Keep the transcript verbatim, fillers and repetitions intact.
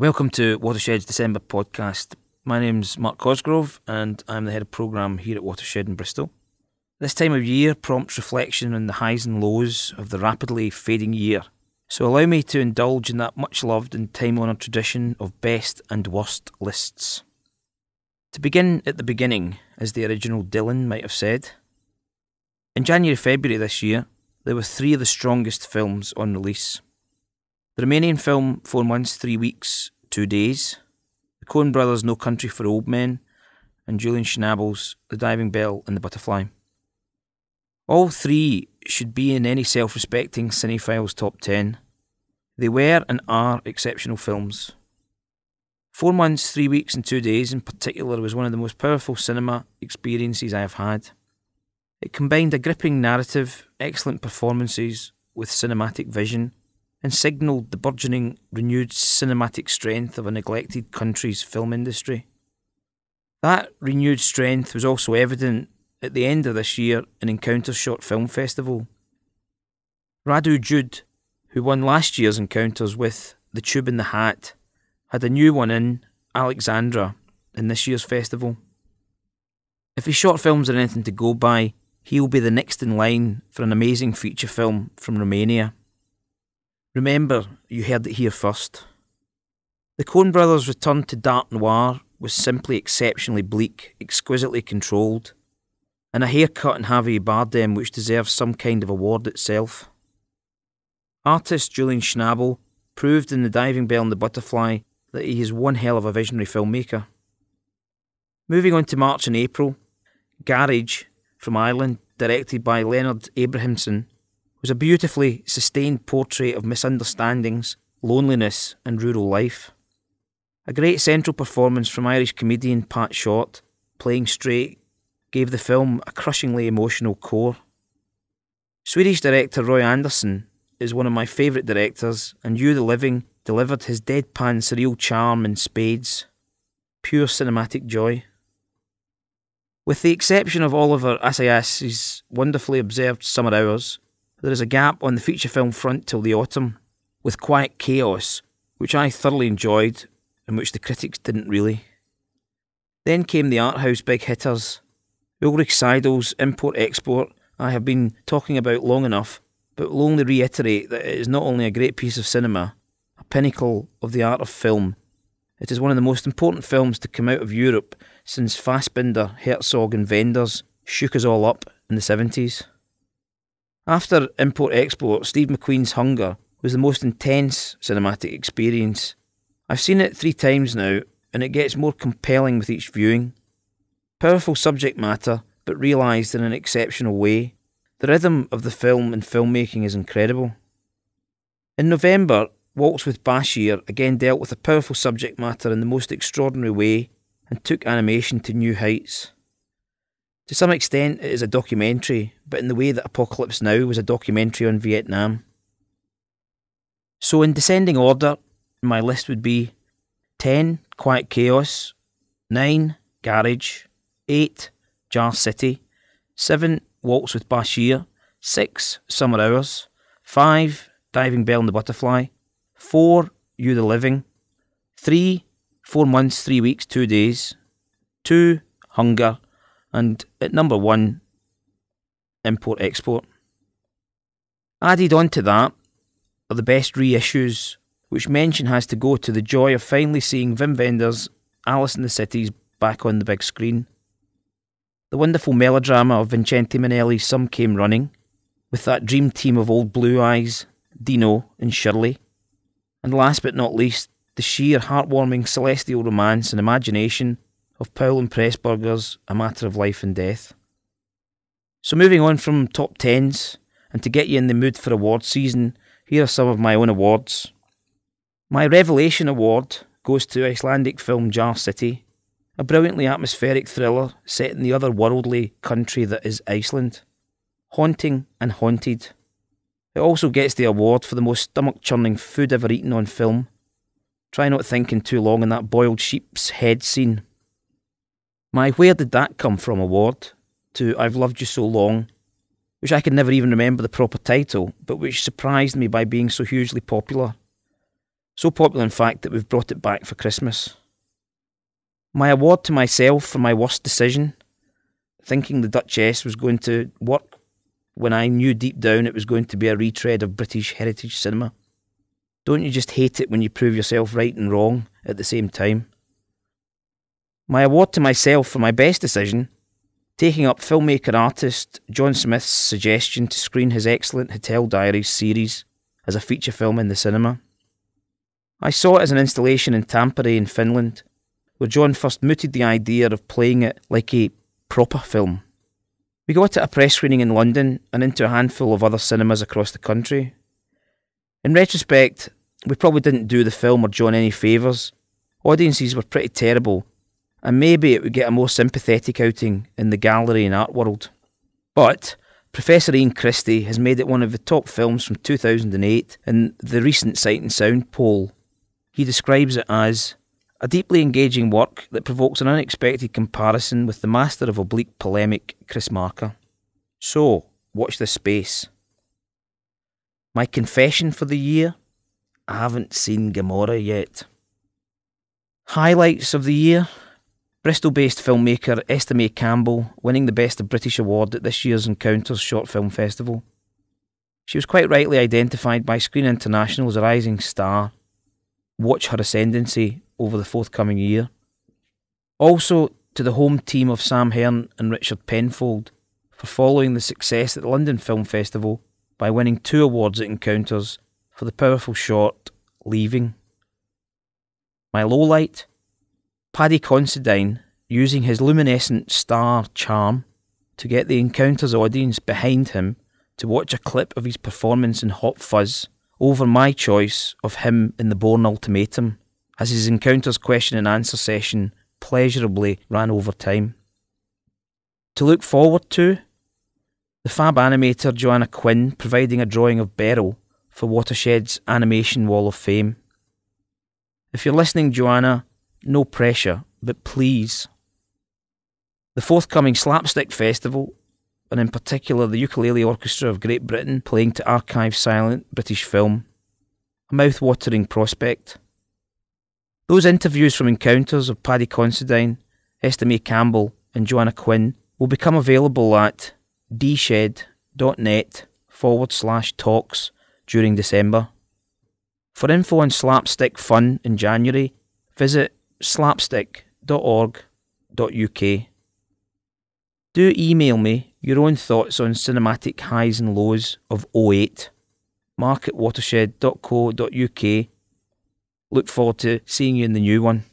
Welcome to Watershed's December podcast. My name's Mark Cosgrove and I'm the head of programme here at Watershed in Bristol. This time of year prompts reflection on the highs and lows of the rapidly fading year. So allow me to indulge in that much loved and time-honoured tradition of best and worst lists. To begin at the beginning, as the original Dylan might have said, in January-February this year, there were three of the strongest films on release. The Romanian film Four Months, Three Weeks, Two Days, the Coen Brothers' No Country for Old Men, and Julian Schnabel's The Diving Bell and The Butterfly. All three should be in any self-respecting cinephile's top ten. They were and are exceptional films. Four Months, Three Weeks and Two Days in particular was one of the most powerful cinema experiences I have had. It combined a gripping narrative, excellent performances with cinematic vision, and signalled the burgeoning, renewed cinematic strength of a neglected country's film industry. That renewed strength was also evident at the end of this year in Encounters Short Film Festival. Radu Jude, who won last year's Encounters with The Tube in the Hat, had a new one in, Alexandra, in this year's festival. If his short films are anything to go by, he'll be the next in line for an amazing feature film from Romania. Remember, you heard it here first. The Coen Brothers' return to dark noir was simply exceptionally bleak, exquisitely controlled, and a haircut in Javier Bardem which deserves some kind of award itself. Artist Julian Schnabel proved in The Diving Bell and The Butterfly that he is one hell of a visionary filmmaker. Moving on to March and April, Garage, from Ireland, directed by Leonard Abrahamson, was a beautifully sustained portrait of misunderstandings, loneliness and rural life. A great central performance from Irish comedian Pat Shortt, playing straight, gave the film a crushingly emotional core. Swedish director Roy Andersson is one of my favourite directors, and You the Living delivered his deadpan surreal charm in spades. Pure cinematic joy. With the exception of Oliver Assayas's wonderfully observed Summer Hours, there is a gap on the feature film front till the autumn, with Quiet Chaos, which I thoroughly enjoyed, and which the critics didn't really. Then came the arthouse big hitters, Ulrich Seidel's Import-Export. I have been talking about long enough, but will only reiterate that it is not only a great piece of cinema, a pinnacle of the art of film, it is one of the most important films to come out of Europe since Fassbinder, Herzog and Wenders shook us all up in the seventies. After Import-Export, Steve McQueen's Hunger was the most intense cinematic experience. I've seen it three times now, and it gets more compelling with each viewing. Powerful subject matter, but realised in an exceptional way. The rhythm of the film and filmmaking is incredible. In November, Waltz with Bashir again dealt with a powerful subject matter in the most extraordinary way and took animation to new heights. To some extent it is a documentary, but in the way that Apocalypse Now was a documentary on Vietnam. So in descending order, my list would be ten, Quiet Chaos, nine, Garage, eight, Jar City, seven, Waltz with Bashir, six, Summer Hours, five, Diving Bell and the Butterfly, four, You the Living, three, Four Months, Three Weeks, Two Days, two, Hunger, and at number one, Import-Export. Added on to that are the best reissues, which mention has to go to the joy of finally seeing Wim Wenders' Alice in the Cities back on the big screen. The wonderful melodrama of Vincente Minnelli's Some Came Running, with that dream team of Old Blue Eyes, Dino and Shirley. And last but not least, the sheer heartwarming celestial romance and imagination of Powell and Pressburger's A Matter of Life and Death. So moving on from top tens, and to get you in the mood for award season, here are some of my own awards. My Revelation Award goes to Icelandic film Jar City, a brilliantly atmospheric thriller set in the otherworldly country that is Iceland. Haunting and haunted. It also gets the award for the most stomach-churning food ever eaten on film. Try not thinking too long on that boiled sheep's head scene. My Where Did That Come From award to I've Loved You So Long, which I could never even remember the proper title, but which surprised me by being so hugely popular. So popular, in fact, that we've brought it back for Christmas. My award to myself for my worst decision, thinking the Duchess was going to work when I knew deep down it was going to be a retread of British heritage cinema. Don't you just hate it when you prove yourself right and wrong at the same time? My award to myself for my best decision, taking up filmmaker-artist John Smith's suggestion to screen his excellent Hotel Diaries series as a feature film in the cinema. I saw it as an installation in Tampere in Finland, where John first mooted the idea of playing it like a proper film. We got it a press screening in London and into a handful of other cinemas across the country. In retrospect, we probably didn't do the film or John any favours. Audiences were pretty terrible, and maybe it would get a more sympathetic outing in the gallery and art world. But Professor Ian Christie has made it one of the top films from two thousand eight in the recent Sight and Sound poll. He describes it as a deeply engaging work that provokes an unexpected comparison with the master of oblique polemic, Chris Marker. So, watch this space. My confession for the year? I haven't seen Gomorrah yet. Highlights of the year? Bristol-based filmmaker Esther May Campbell winning the Best of British Award at this year's Encounters Short Film Festival. She was quite rightly identified by Screen International as a rising star. Watch her ascendancy over the forthcoming year. Also to the home team of Sam Hearn and Richard Penfold for following the success at the London Film Festival by winning two awards at Encounters for the powerful short Leaving. My lowlight? Paddy Considine using his luminescent star charm to get the Encounters audience behind him to watch a clip of his performance in Hot Fuzz over my choice of him in The Bourne Ultimatum, as his Encounters question and answer session pleasurably ran over time. To look forward to, the fab animator Joanna Quinn providing a drawing of Beryl for Watershed's Animation Wall of Fame. If you're listening, Joanna, no pressure, but please. The forthcoming Slapstick Festival, and in particular the Ukulele Orchestra of Great Britain playing to archive silent British film. A mouth-watering prospect. Those interviews from Encounters of Paddy Considine, Esther May Campbell and Joanna Quinn will become available at dshed.net forward slash talks during December. For info on Slapstick Fun in January, visit slapstick dot org dot U K. Do email me your own thoughts on cinematic highs and lows of oh eight. Mark at watershed dot co dot U K. Look forward to seeing you in the new one.